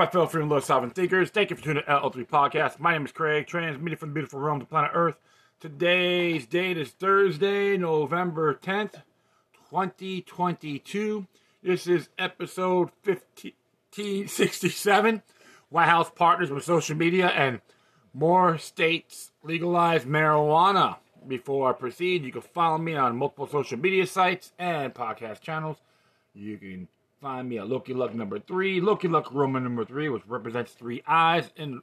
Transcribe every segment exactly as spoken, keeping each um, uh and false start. my fellow freedom loving sovereign thinkers. Thank you for tuning in to L O K Luck oh three podcast. My name is Craig, transmitted from the beautiful realm to planet Earth. Today's date is Thursday, November tenth, twenty twenty-two. This is episode fifteen sixty-seven. White House partners with social media and more states legalize marijuana. Before I proceed, you can follow me on multiple social media sites and podcast channels. You can find me at Loki Luck number three, LokiLuck Roman number three, which represents three eyes in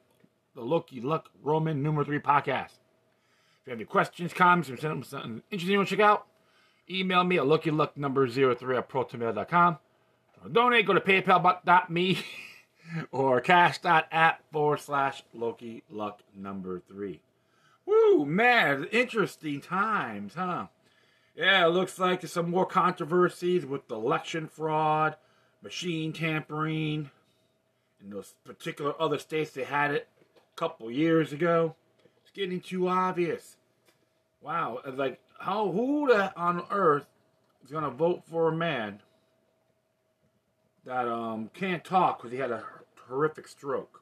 the LokiLuck Roman number three podcast. If you have any questions, comments, or something interesting you want to check out, email me at Loki Luck number zero three at protonmail dot com. Donate, go to Paypal dot me or Cash dot app forward slash Loki Luck number three. Woo, man, interesting times, huh? Yeah, it looks like there's some more controversies with the election fraud, machine tampering, and those particular other states that had it a couple years ago. It's getting too obvious. Wow, it's like, how who the, on earth is going to vote for a man that um can't talk because he had a horrific stroke?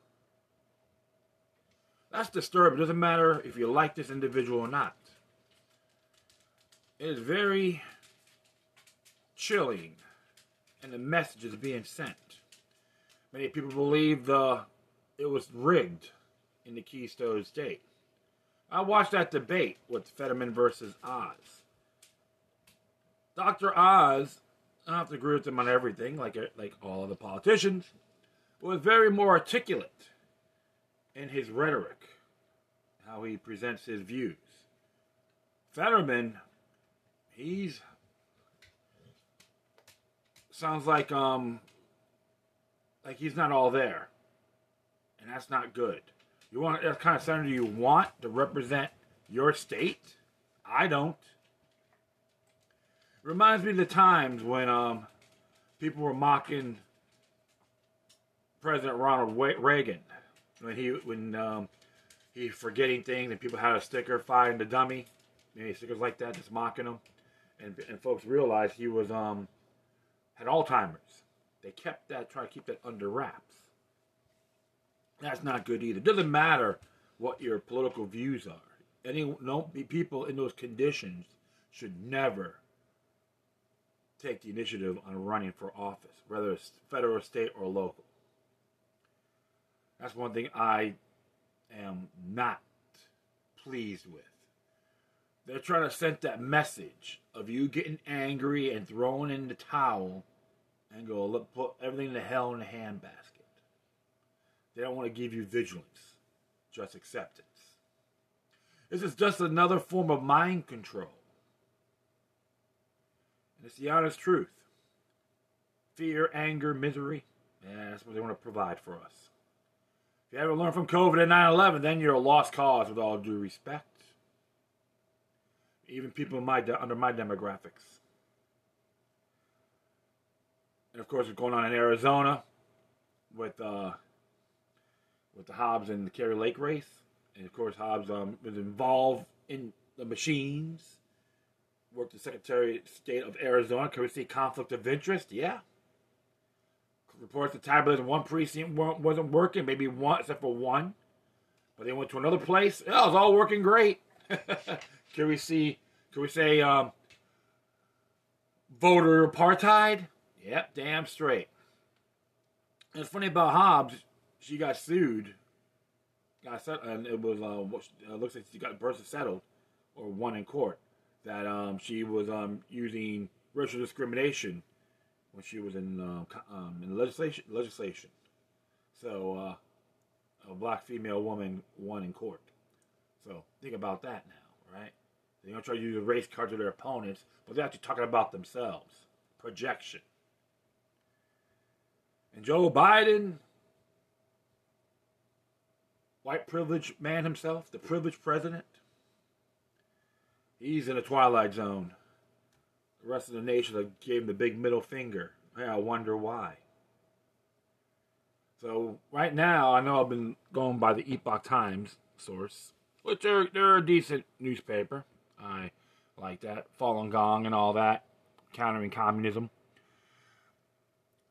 That's disturbing. It doesn't matter if you like this individual or not. It is very chilling, and the message is being sent. Many people believe the it was rigged in the Keystone State. I watched that debate with Fetterman versus Oz. Doctor Oz, I don't have to agree with him on everything, like like all of the politicians, was very more articulate in his rhetoric, how he presents his views. Fetterman, he's, sounds like, um, like he's not all there, and that's not good. You want, that's the kind of senator you want to represent your state? I don't. Reminds me of the times when, um, people were mocking President Ronald Reagan, When he when um, he forgetting things and people had a sticker firing the dummy, maybe stickers like that, just mocking him, and and folks realized he was um had Alzheimer's. They kept that, try to keep that under wraps. That's not good either. It doesn't matter what your political views are. Any no people in those conditions should never take the initiative on running for office, whether it's federal, state, or local. That's one thing I am not pleased with. They're trying to send that message of you getting angry and throwing in the towel and go look, put everything to hell in a handbasket. They don't want to give you vigilance, just acceptance. This is just another form of mind control. And it's the honest truth. Fear, anger, misery, yeah, that's what they want to provide for us. If you haven't learned from COVID and nine eleven, then you're a lost cause with all due respect. Even people in my de- under my demographics. And of course, what's going on in Arizona with uh, with the Hobbs and the Kerry Lake race. And of course, Hobbs um, was involved in the machines. Worked the Secretary of State of Arizona. Can we see conflict of interest? Yeah. Reports the tabulate in one precinct wasn't working, maybe one, except for one. But they went to another place. Oh, it was all working great. Can we see, can we say, um, voter apartheid? Yep, damn straight. And it's funny about Hobbs, she got sued. Got settled, and it was, uh, it looks like she got versus settled, or won in court, that um, she was um, using racial discrimination when she was in uh, um, in legislation, legislation, so uh, a black female woman won in court. So think about that now, right? They don't try to use a race card to their opponents, but they're actually talking about themselves. Projection. And Joe Biden, white privileged man himself, the privileged president, he's in a twilight zone. The rest of the nation that gave him the big middle finger. Yeah, I wonder why. So right now, I know I've been going by the Epoch Times source, which are they're a decent newspaper. I like that. Falun Gong and all that, countering communism.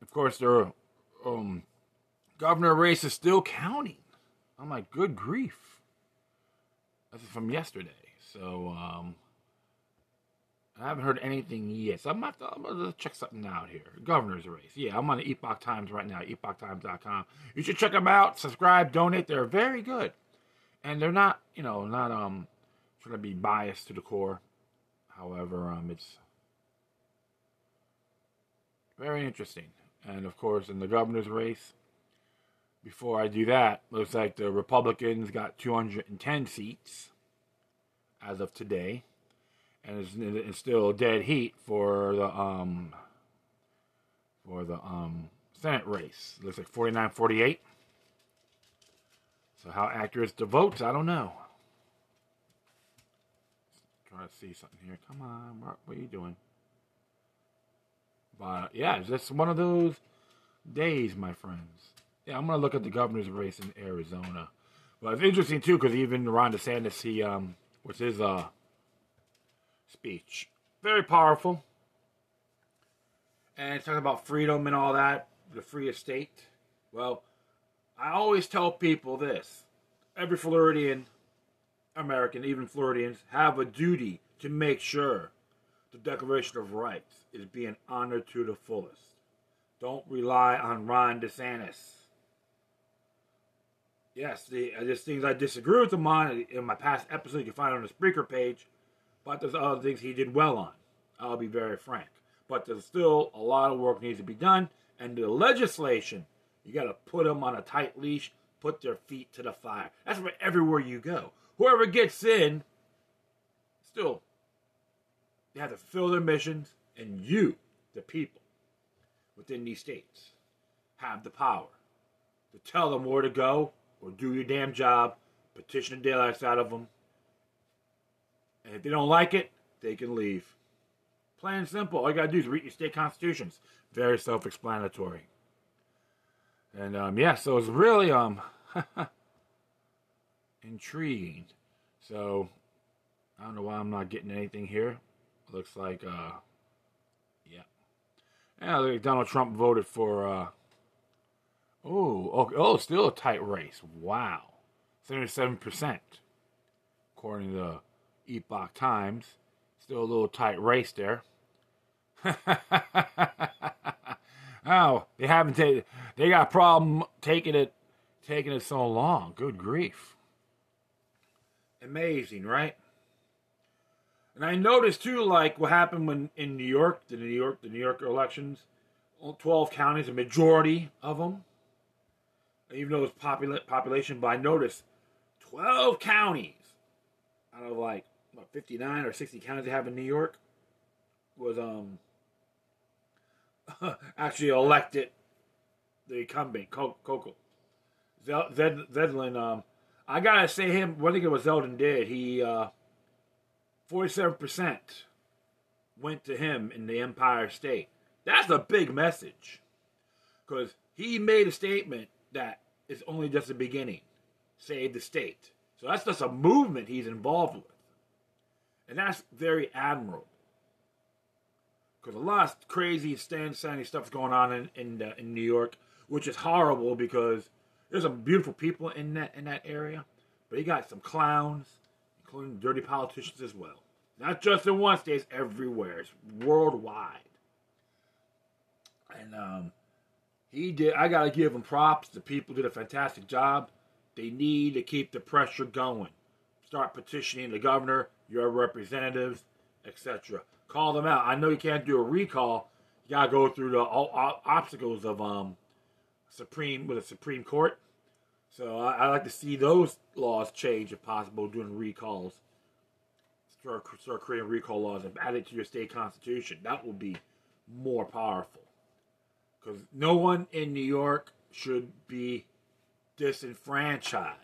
Of course, they're um, governor race is still counting. I'm like, good grief. That's from yesterday. So, um, I haven't heard anything yet. So I'm going to, to check something out here. Governor's race. Yeah, I'm on the Epoch Times right now, epoch times dot com. You should check them out. Subscribe, donate. They're very good. And they're not, you know, not um, trying to be biased to the core. However, um, it's very interesting. And, of course, in the governor's race, before I do that, looks like the Republicans got two hundred ten seats as of today. And it's, it's still dead heat for the um for the um Senate race. It looks like forty-nine forty-eight. So how accurate is the votes? I don't know. Trying to see something here. Come on, what, what are you doing? But yeah, it's just one of those days, my friends. Yeah, I'm gonna look at the governor's race in Arizona. But it's interesting too, because even Ron DeSantis, he um, what's his uh. speech. Very powerful. And it's talking about freedom and all that. The free estate. Well, I always tell people this. Every Floridian, American, even Floridians, have a duty to make sure the Declaration of Rights is being honored to the fullest. Don't rely on Ron DeSantis. Yes, the, there's things I disagree with him on. In my past episode, you can find it on the Spreaker page. But there's other things he did well on. I'll be very frank. But there's still a lot of work needs to be done. And the legislation, you got to put them on a tight leash. Put their feet to the fire. That's where everywhere you go. Whoever gets in, still, they have to fill their missions. And you, the people, within these states, have the power to tell them where to go or do your damn job. Petition the daylights out of them. And if they don't like it, they can leave. Plain and simple. All you got to do is read your state constitutions. Very self-explanatory. And, um, yeah, so it's really um, intriguing. So, I don't know why I'm not getting anything here. Looks like, uh, yeah. Yeah, look, Donald Trump voted for, uh, oh, oh, oh, still a tight race. Wow. seventy-seven percent. According to the Epoch Times. Still a little tight race there. Oh, they haven't taken. They got a problem taking it, taking it so long. Good grief! Amazing, right? And I noticed too, like what happened when in New York, the New York, the New York elections, twelve counties, a majority of them. Even though it's populate population, but I noticed twelve counties out of like. About fifty-nine or sixty counties they have in New York was um actually elected the incumbent, Coco. Zed Zedlin, um, I gotta say him, I think it was Zeldin did, he, uh, forty-seven percent went to him in the Empire State. That's a big message, because he made a statement that it's only just the beginning. Save the state. So that's just a movement he's involved with. And that's very admirable. Because a lot of crazy, stand-sandy stuff's going on in in, the, in New York, which is horrible because there's some beautiful people in that in that area, but you got some clowns, including dirty politicians as well. Not just in one state, it's everywhere. It's worldwide. And um, he did. I gotta give him props. The people did a fantastic job. They need to keep the pressure going. Start petitioning the governor, your representatives, et cetera. Call them out. I know you can't do a recall. You gotta go through the all, all obstacles of um Supreme with a Supreme Court. So I, I like to see those laws change if possible. Doing recalls, start, start creating recall laws and add it to your state constitution. That will be more powerful. Because no one in New York should be disenfranchised.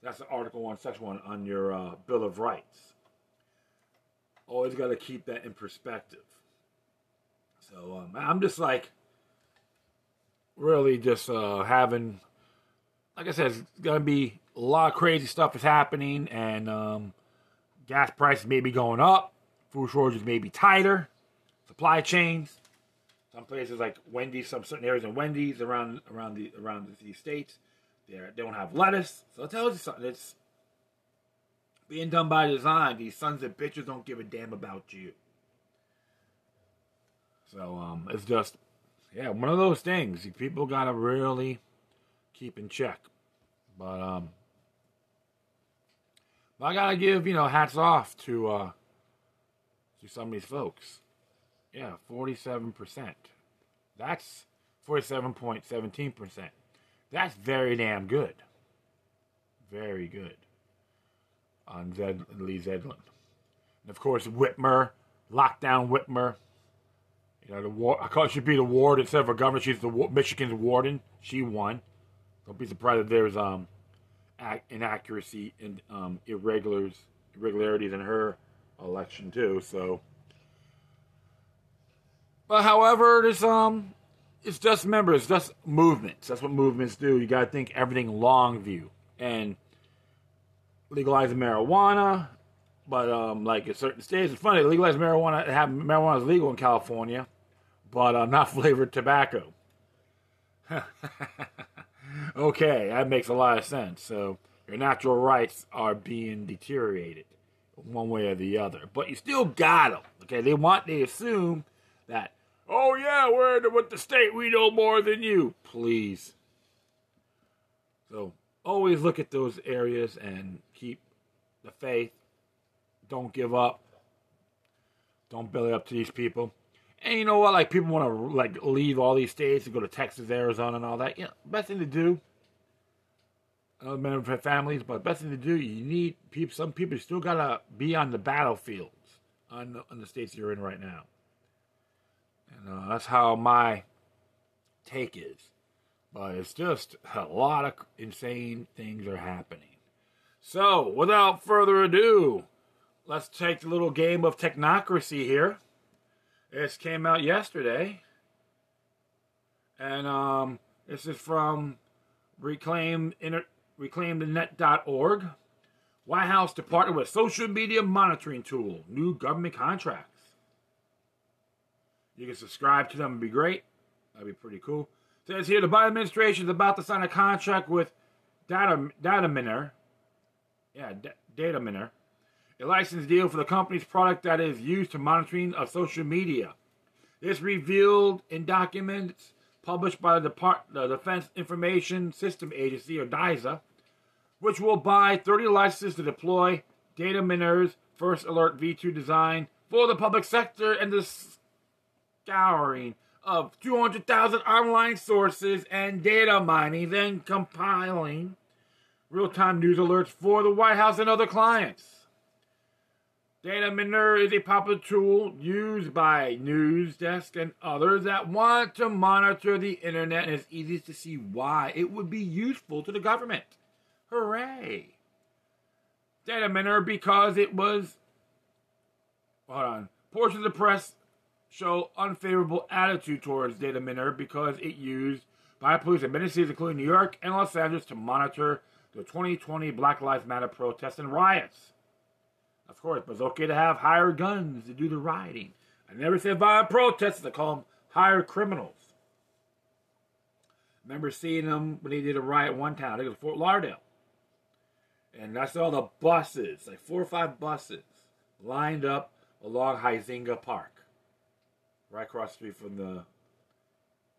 That's Article one, Section one on your uh, Bill of Rights. Always got to keep that in perspective. So um, I'm just like, really just uh, having, like I said, it's going to be a lot of crazy stuff is happening. And um, gas prices may be going up. Food shortages may be tighter. Supply chains. Some places like Wendy's, some certain areas in Wendy's around around the around the states, they don't have lettuce. So it tells you something. It's being done by design. These sons of bitches don't give a damn about you. So um, it's just, yeah, one of those things. People gotta really keep in check. But um, but I gotta give you know hats off to uh, to some of these folks. Yeah, forty-seven percent. That's forty-seven point one seven percent. That's very damn good. Very good. On Zed, Lee Zeldin. And of course, Whitmer. Lockdown Whitmer. You know, the war, I call it, should be the ward instead of a governor. She's the Michigan's warden. She won. Don't be surprised if there's um, inaccuracy and um, irregulars, irregularities in her election, too. So. But however, there's um, it's just remember, it's just movements. That's what movements do. You gotta think everything long view and legalizing marijuana. But um, like in certain states, it's funny. Legalized marijuana, have marijuana is legal in California, but uh, not flavored tobacco. Okay, that makes a lot of sense. So your natural rights are being deteriorated, one way or the other. But you still got them. Okay, they want, they assume that, oh yeah, we're in with the state, we know more than you. Please. So, always look at those areas and keep the faith. Don't give up. Don't belly up to these people. And you know what, like, people want to, like, leave all these states and go to Texas, Arizona, and all that. You know, best thing to do, I don't remember families, but best thing to do, you need, people, some people still got to be on the battlefields, on the, on the states you're in right now. And uh, that's how my take is. But it's just a lot of insane things are happening. So, without further ado, let's take the little game of technocracy here. This came out yesterday. And um, this is from reclaim the net dot org. White House to partner with social media monitoring tool. New government contract. You can subscribe to them, it'd be great. That'd be pretty cool. It says here, the Biden administration is about to sign a contract with Dataminr. Yeah, Dataminr. A license deal for the company's product that is used to monitoring of social media. This revealed in documents published by the, Depart the Defense Information System Agency, or DISA, which will buy thirty licenses to deploy Dataminr's First Alert V two design for the public sector and the scouring of two hundred thousand online sources and data mining, then compiling real-time news alerts for the White House and other clients. Dataminr is a popular tool used by news desks and others that want to monitor the internet, and it's easy to see why it would be useful to the government. Hooray! Dataminr, because it was, hold on, portions of the press show unfavorable attitude towards Dataminr because it used by police administrators, including New York and Los Angeles, to monitor the twenty twenty Black Lives Matter protests and riots. Of course, but it's okay to have hired guns to do the rioting. I never said violent protesters, I call them hired criminals. I remember seeing them when they did a riot one time, I think it was Fort Lauderdale. And I saw the buses, like four or five buses, lined up along Huizenga Park. Right across the street from the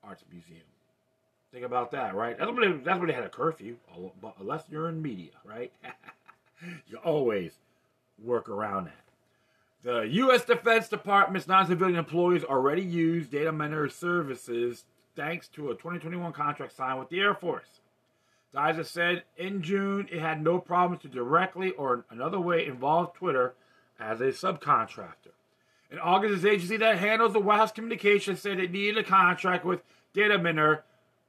Arts Museum. Think about that, right? That's when they, that's when they had a curfew, unless you're in media, right? You always work around that. The U S Defense Department's non-civilian employees already use Dataminr services thanks to a twenty twenty-one contract signed with the Air Force. DISA said in June it had no problems to directly or another way involve Twitter as a subcontractor. An August agency that handles the White House communications said it needed a contract with Dataminr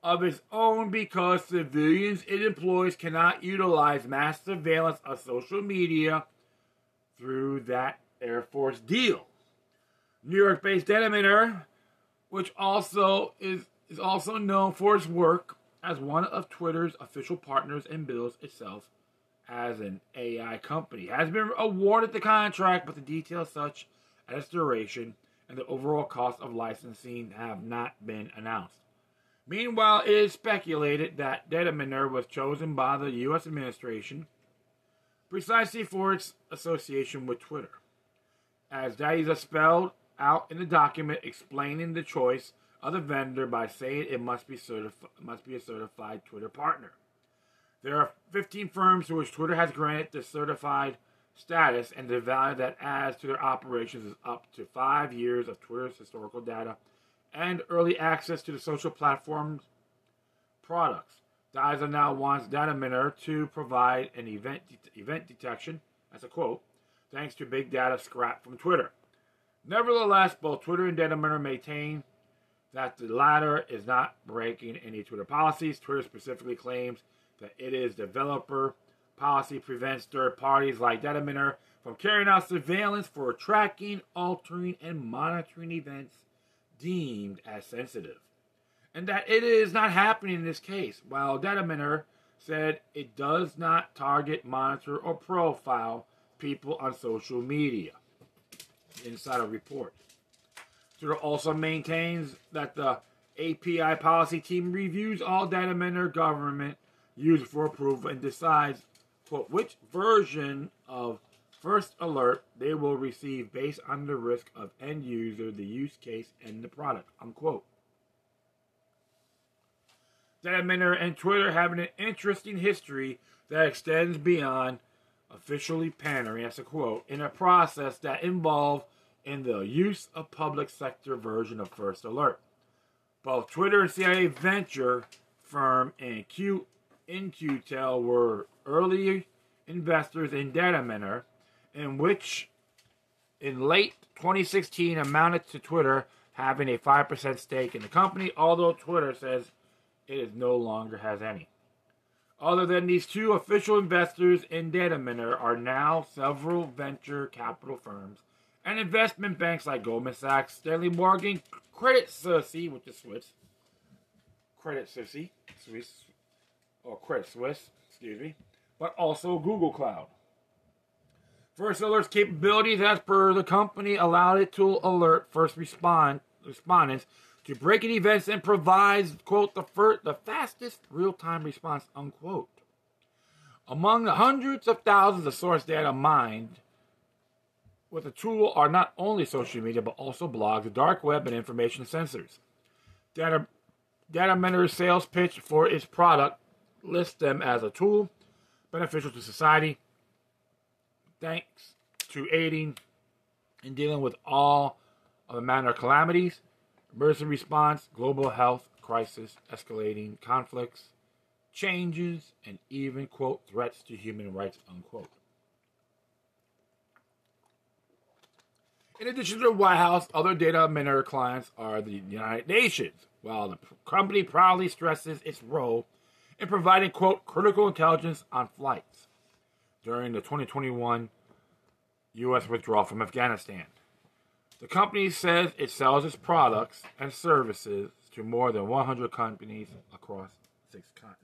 of its own because civilians it employs cannot utilize mass surveillance of social media through that Air Force deal. New York-based Dataminr, which also is, is also known for its work as one of Twitter's official partners and bills itself as an A I company, has been awarded the contract, but the details such as duration and the overall cost of licensing have not been announced. Meanwhile, it is speculated that Dataminr was chosen by the U S administration precisely for its association with Twitter, as that is spelled out in the document explaining the choice of the vendor by saying it must be, certifi- must be a certified Twitter partner. There are fifteen firms to which Twitter has granted the certified status, and the value that adds to their operations is up to five years of Twitter's historical data and early access to the social platform's products. DISA now wants Dataminr to provide an event de- event detection, that's a quote, thanks to big data scrapped from Twitter. Nevertheless, both Twitter and Dataminr maintain that the latter is not breaking any Twitter policies. Twitter specifically claims that it is developer policy prevents third parties like Dataminr from carrying out surveillance for tracking, altering, and monitoring events deemed as sensitive, and that it is not happening in this case, while Dataminr said it does not target, monitor, or profile people on social media, inside a report. Twitter also maintains that the A P I policy team reviews all Dataminr government used for approval and decides, quote, which version of First Alert they will receive based on the risk of end user, the use case, and the product, unquote. Dataminr and Twitter have an interesting history that extends beyond officially pandering, that's a quote, in a process that involved in the use of public sector version of First Alert. Both Twitter and C I A venture firm and Q In-Q-Tel were early investors in Dataminr, in which in late twenty sixteen amounted to Twitter having a five percent stake in the company, although Twitter says it is no longer has any. Other than these two, official investors in Dataminr are now several venture capital firms and investment banks like Goldman Sachs, Stanley Morgan, Credit Suisse, which is Swiss, Credit Suisse, Swiss, or Credit Suisse, excuse me, but also Google Cloud. First Alert's capabilities, as per the company, allowed it to alert first respond, respondents to breaking events and provides, quote, the, first, the fastest real-time response, unquote. Among the hundreds of thousands of source data mined with the tool are not only social media, but also blogs, the dark web, and information sensors. Data, Dataminr's sales pitch for its product lists them as a tool beneficial to society, thanks to aiding and dealing with all of the manner of calamities, emergency response, global health crisis, escalating conflicts, changes, and even, quote, threats to human rights, unquote. In addition to the White House, other Dataminr clients are the United Nations, while the company proudly stresses its role in providing, quote, critical intelligence on flights during the twenty twenty-one U S withdrawal from Afghanistan. The company says it sells its products and services to more than one hundred companies across six continents.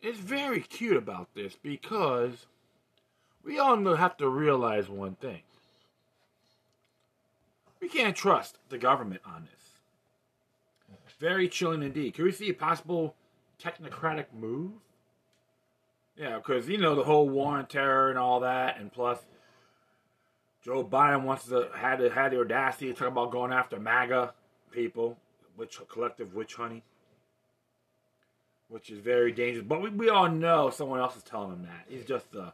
It's very cute about this because we all have to realize one thing. We can't trust the government on this. Very chilling indeed. Can we see a possible technocratic move? Yeah, because, you know, the whole war on terror and all that, and plus Joe Biden wants to had to had the audacity to talk about going after MAGA people, which collective witch honey, which is very dangerous. But we, we all know someone else is telling him that. He's just a,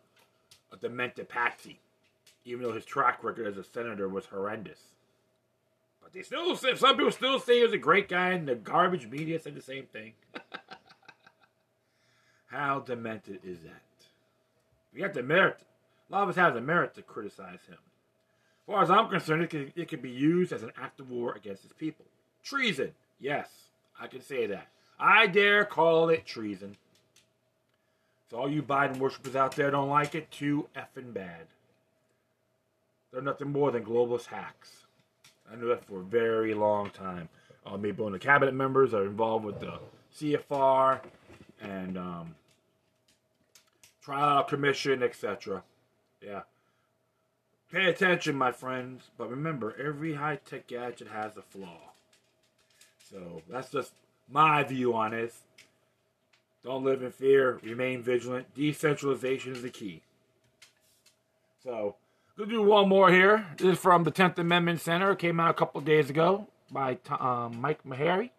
a demented patsy, even though his track record as a senator was horrendous. But they still say, some people still say he was a great guy, and the garbage media said the same thing. How demented is that? We have the merit. A lot of us have the merit to criticize him. As far as I'm concerned, it can, it can be used as an act of war against his people. Treason. Yes, I can say that. I dare call it treason. So all you Biden worshippers out there don't like it, too effing bad. They're nothing more than globalist hacks. I knew that for a very long time. Uh, maybe one of the cabinet members are involved with the C F R and um, Trial Commission, et cetera. Yeah. Pay attention, my friends. But remember, every high-tech gadget has a flaw. So that's just my view on this. Don't live in fear. Remain vigilant. Decentralization is the key. So we'll do one more here. This is from the Tenth Amendment Center. It came out a couple of days ago by um, Mike Meharry.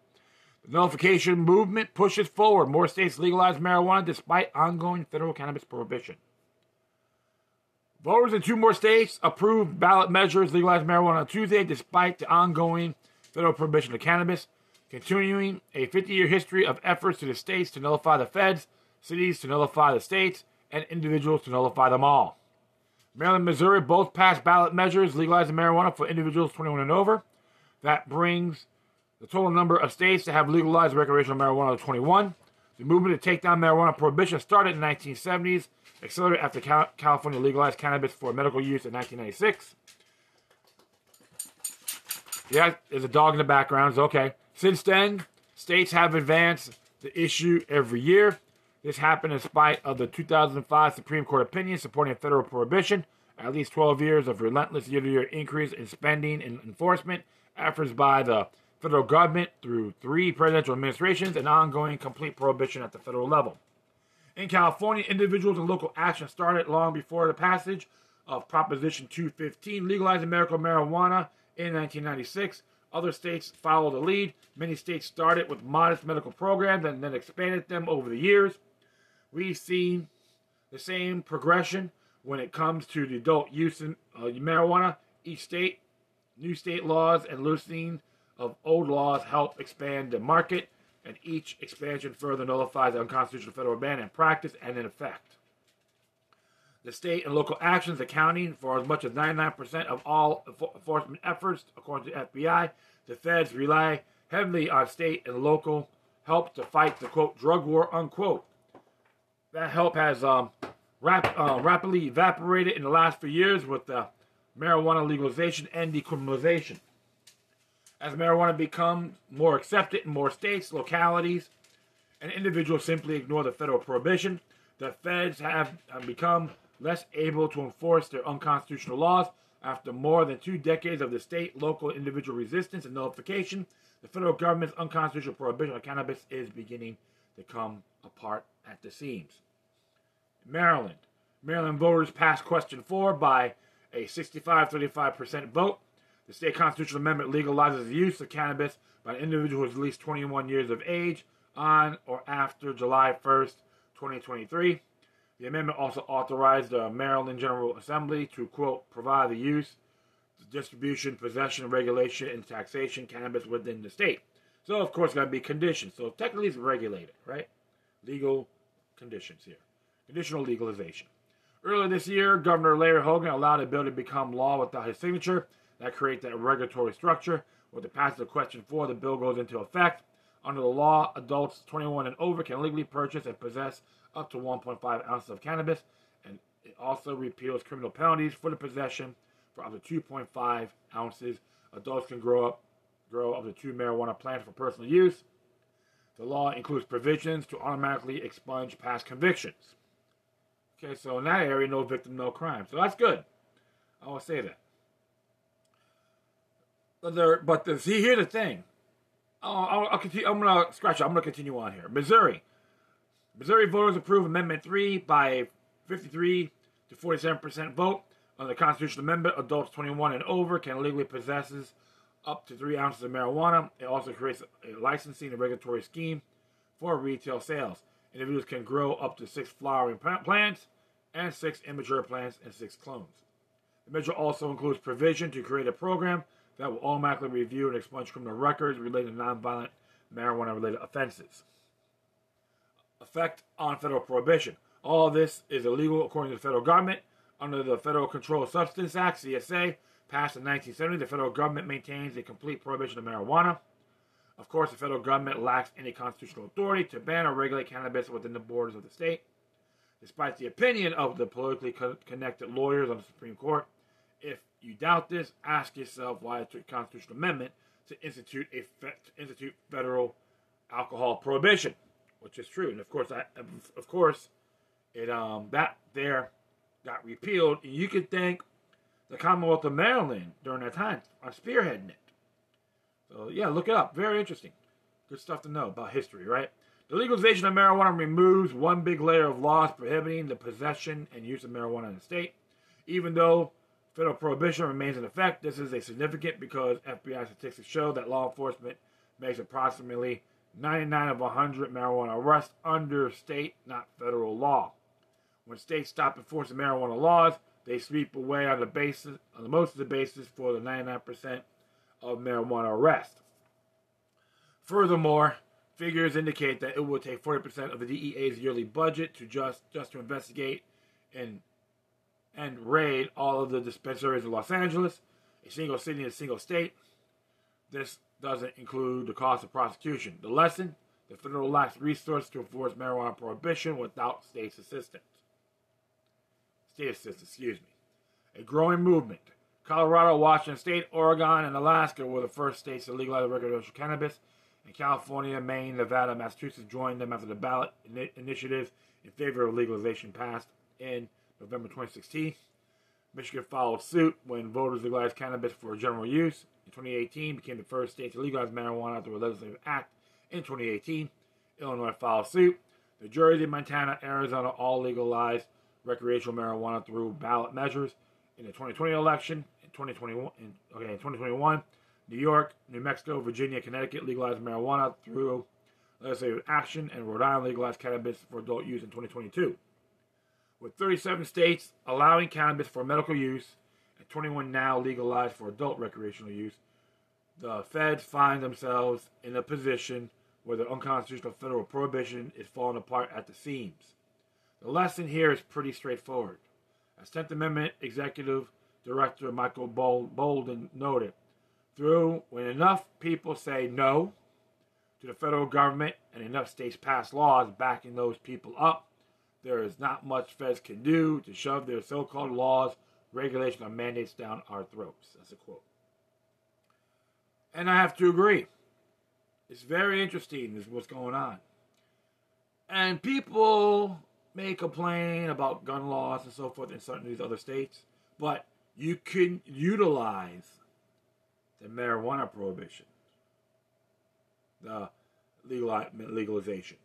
The nullification movement pushes forward. More states legalize marijuana despite ongoing federal cannabis prohibition. Voters in two more states approved ballot measures legalizing marijuana on Tuesday despite the ongoing federal prohibition of cannabis, continuing a fifty-year history of efforts to the states to nullify the feds, cities to nullify the states, and individuals to nullify them all. Maryland and Missouri both passed ballot measures legalizing marijuana for individuals twenty-one and over. That brings the total number of states that have legalized recreational marijuana to twenty-one. The movement to take down marijuana prohibition started in the nineteen seventies, accelerated after Cal- California legalized cannabis for medical use in nineteen ninety-six. Yeah, there's a dog in the background. It's okay. Since then, states have advanced the issue every year. This happened in spite of the two thousand five Supreme Court opinion supporting federal prohibition, at least twelve years of relentless year-to-year increase in spending and enforcement, efforts by the federal government through three presidential administrations, and ongoing complete prohibition at the federal level. In California, individuals and local action started long before the passage of Proposition two fifteen, legalizing medical marijuana in nineteen ninety-six. Other states followed the lead. Many states started with modest medical programs and then expanded them over the years. We've seen the same progression when it comes to the adult use of uh, marijuana. Each state, new state laws and loosening of old laws help expand the market, and each expansion further nullifies the unconstitutional federal ban in practice and in effect. The state and local actions accounting for as much as ninety-nine percent of all enforcement efforts, according to the F B I. The feds rely heavily on state and local help to fight the, quote, drug war, unquote. That help has um, rap- uh, rapidly evaporated in the last few years with the marijuana legalization and decriminalization. As marijuana becomes more accepted in more states, localities, and individuals simply ignore the federal prohibition, the feds have, have become less able to enforce their unconstitutional laws. After more than two decades of the state, local, individual resistance and nullification, the federal government's unconstitutional prohibition of cannabis is beginning to come apart at the seams. Maryland. Maryland voters passed Question four by a sixty-five thirty-five percent vote. The state constitutional amendment legalizes the use of cannabis by an individual who is at least twenty-one years of age on or after July first, twenty twenty-three. The amendment also authorized the Maryland General Assembly to, quote, provide the use, distribution, possession, regulation, and taxation of cannabis within the state. So, of course, it's going to be conditions. So, technically, it's regulated, right? Legal conditions here. Conditional legalization. Earlier this year, Governor Larry Hogan allowed a bill to become law without his signature. That creates that regulatory structure. With the passage of Question four, the bill goes into effect. Under the law, adults twenty-one and over can legally purchase and possess up to one point five ounces of cannabis, and it also repeals criminal penalties for the possession for up to two point five ounces. Adults can grow up, grow up to two marijuana plants for personal use. The law includes provisions to automatically expunge past convictions. Okay, so in that area, no victim, no crime. So that's good. I will say that. But the, see, here's the thing. I'll, I'll, I'll continue, I'm going to scratch it. I'm going to continue on here. Missouri. Missouri voters approved Amendment three by a fifty-three to forty-seven percent vote. Under the constitutional amendment, adults twenty-one and over can legally possess up to three ounces of marijuana. It also creates a licensing and regulatory scheme for retail sales. Individuals can grow up to six flowering plants and six immature plants and six clones. The measure also includes provision to create a program that will automatically review and expunge criminal records related to nonviolent marijuana-related offenses. Effect on federal prohibition. All this is illegal according to the federal government. Under the Federal Controlled Substance Act, C S A, passed in nineteen seventy, the federal government maintains a complete prohibition of marijuana. Of course, the federal government lacks any constitutional authority to ban or regulate cannabis within the borders of the state. Despite the opinion of the politically connected lawyers on the Supreme Court, if you doubt this, ask yourself why it took a constitutional amendment to institute a fe- to institute federal alcohol prohibition, which is true. And of course, I, of course, it um that there got repealed. And you could think the Commonwealth of Maryland during that time are spearheading it. So yeah, look it up. Very interesting. Good stuff to know about history, right? The legalization of marijuana removes one big layer of laws prohibiting the possession and use of marijuana in the state. Even though federal prohibition remains in effect, this is a significant because F B I statistics show that law enforcement makes approximately ninety-nine of one hundred marijuana arrests under state, not federal law. When states stop enforcing marijuana laws, they sweep away on the basis, on the most of the basis for the ninety-nine percent of marijuana arrests. Furthermore, figures indicate that it will take forty percent of the D E A's yearly budget to just, just to investigate and and raid all of the dispensaries in Los Angeles, a single city and a single state. This doesn't include the cost of prosecution. The lesson? The federal lacks resources to enforce marijuana prohibition without states' assistance. State assistance, excuse me. A growing movement. Colorado, Washington State, Oregon, and Alaska were the first states to legalize recreational cannabis. And California, Maine, Nevada, and Massachusetts joined them after the ballot in- initiative in favor of legalization passed in November twenty sixteen. Michigan followed suit when voters legalized cannabis for general use. In twenty eighteen, became the first state to legalize marijuana through a legislative act in twenty eighteen. Illinois filed suit. New Jersey, Montana, Arizona all legalized recreational marijuana through ballot measures. In the twenty twenty election, in twenty twenty-one, in, okay, in twenty twenty-one, New York, New Mexico, Virginia, Connecticut legalized marijuana through legislative action, and Rhode Island legalized cannabis for adult use in twenty twenty-two. With thirty-seven states allowing cannabis for medical use, and twenty-one now legalized for adult recreational use, the feds find themselves in a position where the unconstitutional federal prohibition is falling apart at the seams. The lesson here is pretty straightforward. As Tenth Amendment Executive Director Michael Bolden noted, through when enough people say no to the federal government and enough states pass laws backing those people up, there is not much feds can do to shove their so-called laws, regulations, or mandates down our throats. That's a quote. And I have to agree. It's very interesting is what's going on. And people may complain about gun laws and so forth in certain of these other states, but you can utilize the marijuana prohibition, the legal legalization,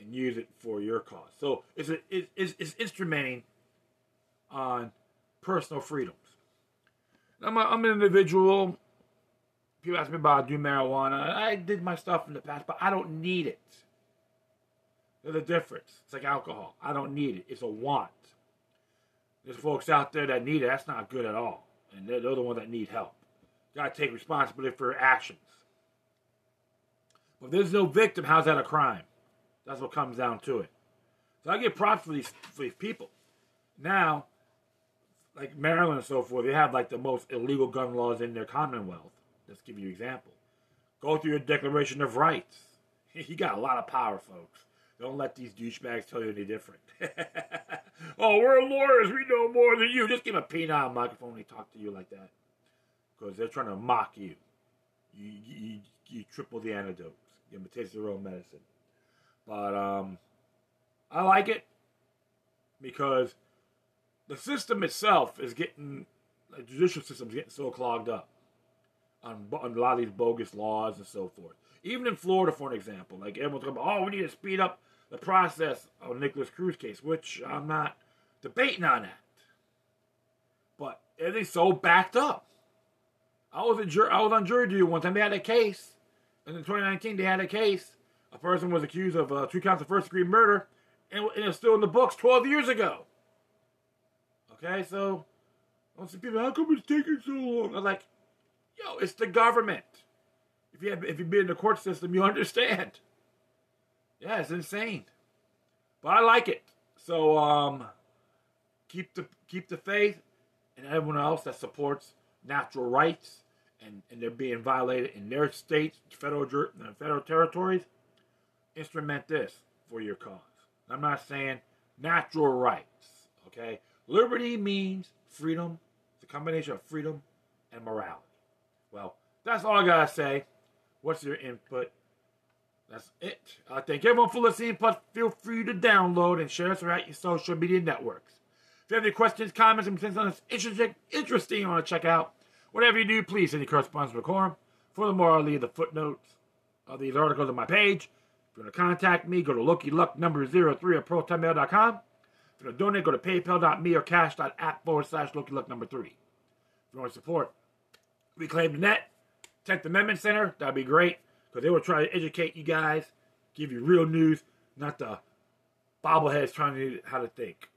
and use it for your cause. So it's a, it, it's, it's instrumenting on personal freedoms. I'm, a, I'm an individual. People ask me about I do marijuana. I did my stuff in the past, but I don't need it. There's a difference. It's like alcohol. I don't need it. It's a want. There's folks out there that need it. That's not good at all. And they're, they're the ones that need help. Got to take responsibility for your actions. But if there's no victim, how's that a crime? That's what comes down to it. So I give props for these, for these people. Now, like Maryland and so forth, they have like the most illegal gun laws in their Commonwealth. Let's give you an example. Go through your Declaration of Rights. You got a lot of power, folks. Don't let these douchebags tell you any different. Oh, we're lawyers. We know more than you. Just give them a penile microphone and they talk to you like that. Because they're trying to mock you. You, you, you triple the antidotes. Give them a taste of their own medicine. But um, I like it because the system itself is getting, the judicial system is getting so clogged up on, on a lot of these bogus laws and so forth. Even in Florida, for an example, like everyone's talking about, oh, we need to speed up the process of Nicholas Cruz case, which I'm not debating on that. But everything's so backed up. I was, a jur- I was on jury duty one time. They had a case. And in twenty nineteen, they had a case. A person was accused of uh, two counts of first-degree murder, and, and it's still in the books twelve years ago. Okay, so I don't see people, how come it's taking so long? I'm like, yo, it's the government. If you have, if you've been in the court system, you understand. Yeah, it's insane. But I like it. So um, keep the keep the faith, and everyone else that supports natural rights, and, and they're being violated in their states, federal federal territories, instrument this for your cause. I'm not saying natural rights, okay? Liberty means freedom. It's a combination of freedom and morality. Well, that's all I got to say. What's your input? That's it. I thank everyone for listening, but feel free to download and share us throughout your social media networks. If you have any questions, comments, and things on this interesting, interesting you want to check out, whatever you do, please send your correspondence to Quorum. Furthermore, I'll leave the footnotes of these articles on my page. If you want to contact me, go to Loki Luck number zero three or protonmail dot com. If you want to donate, go to paypal dot me or cash dot app forward slash Loki Luck number three. If you want to support Reclaim the Net, Tenth Amendment Center, that'd be great, because they will try to educate you guys, give you real news, not the bobbleheads trying to know how to think.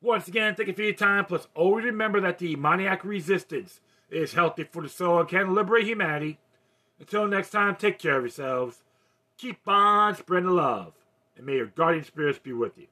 Once again, thank you for your time. Plus, always remember that the demoniac resistance is healthy for the soul and can liberate humanity. Until next time, take care of yourselves. Keep on spreading the love. And may your guardian spirits be with you.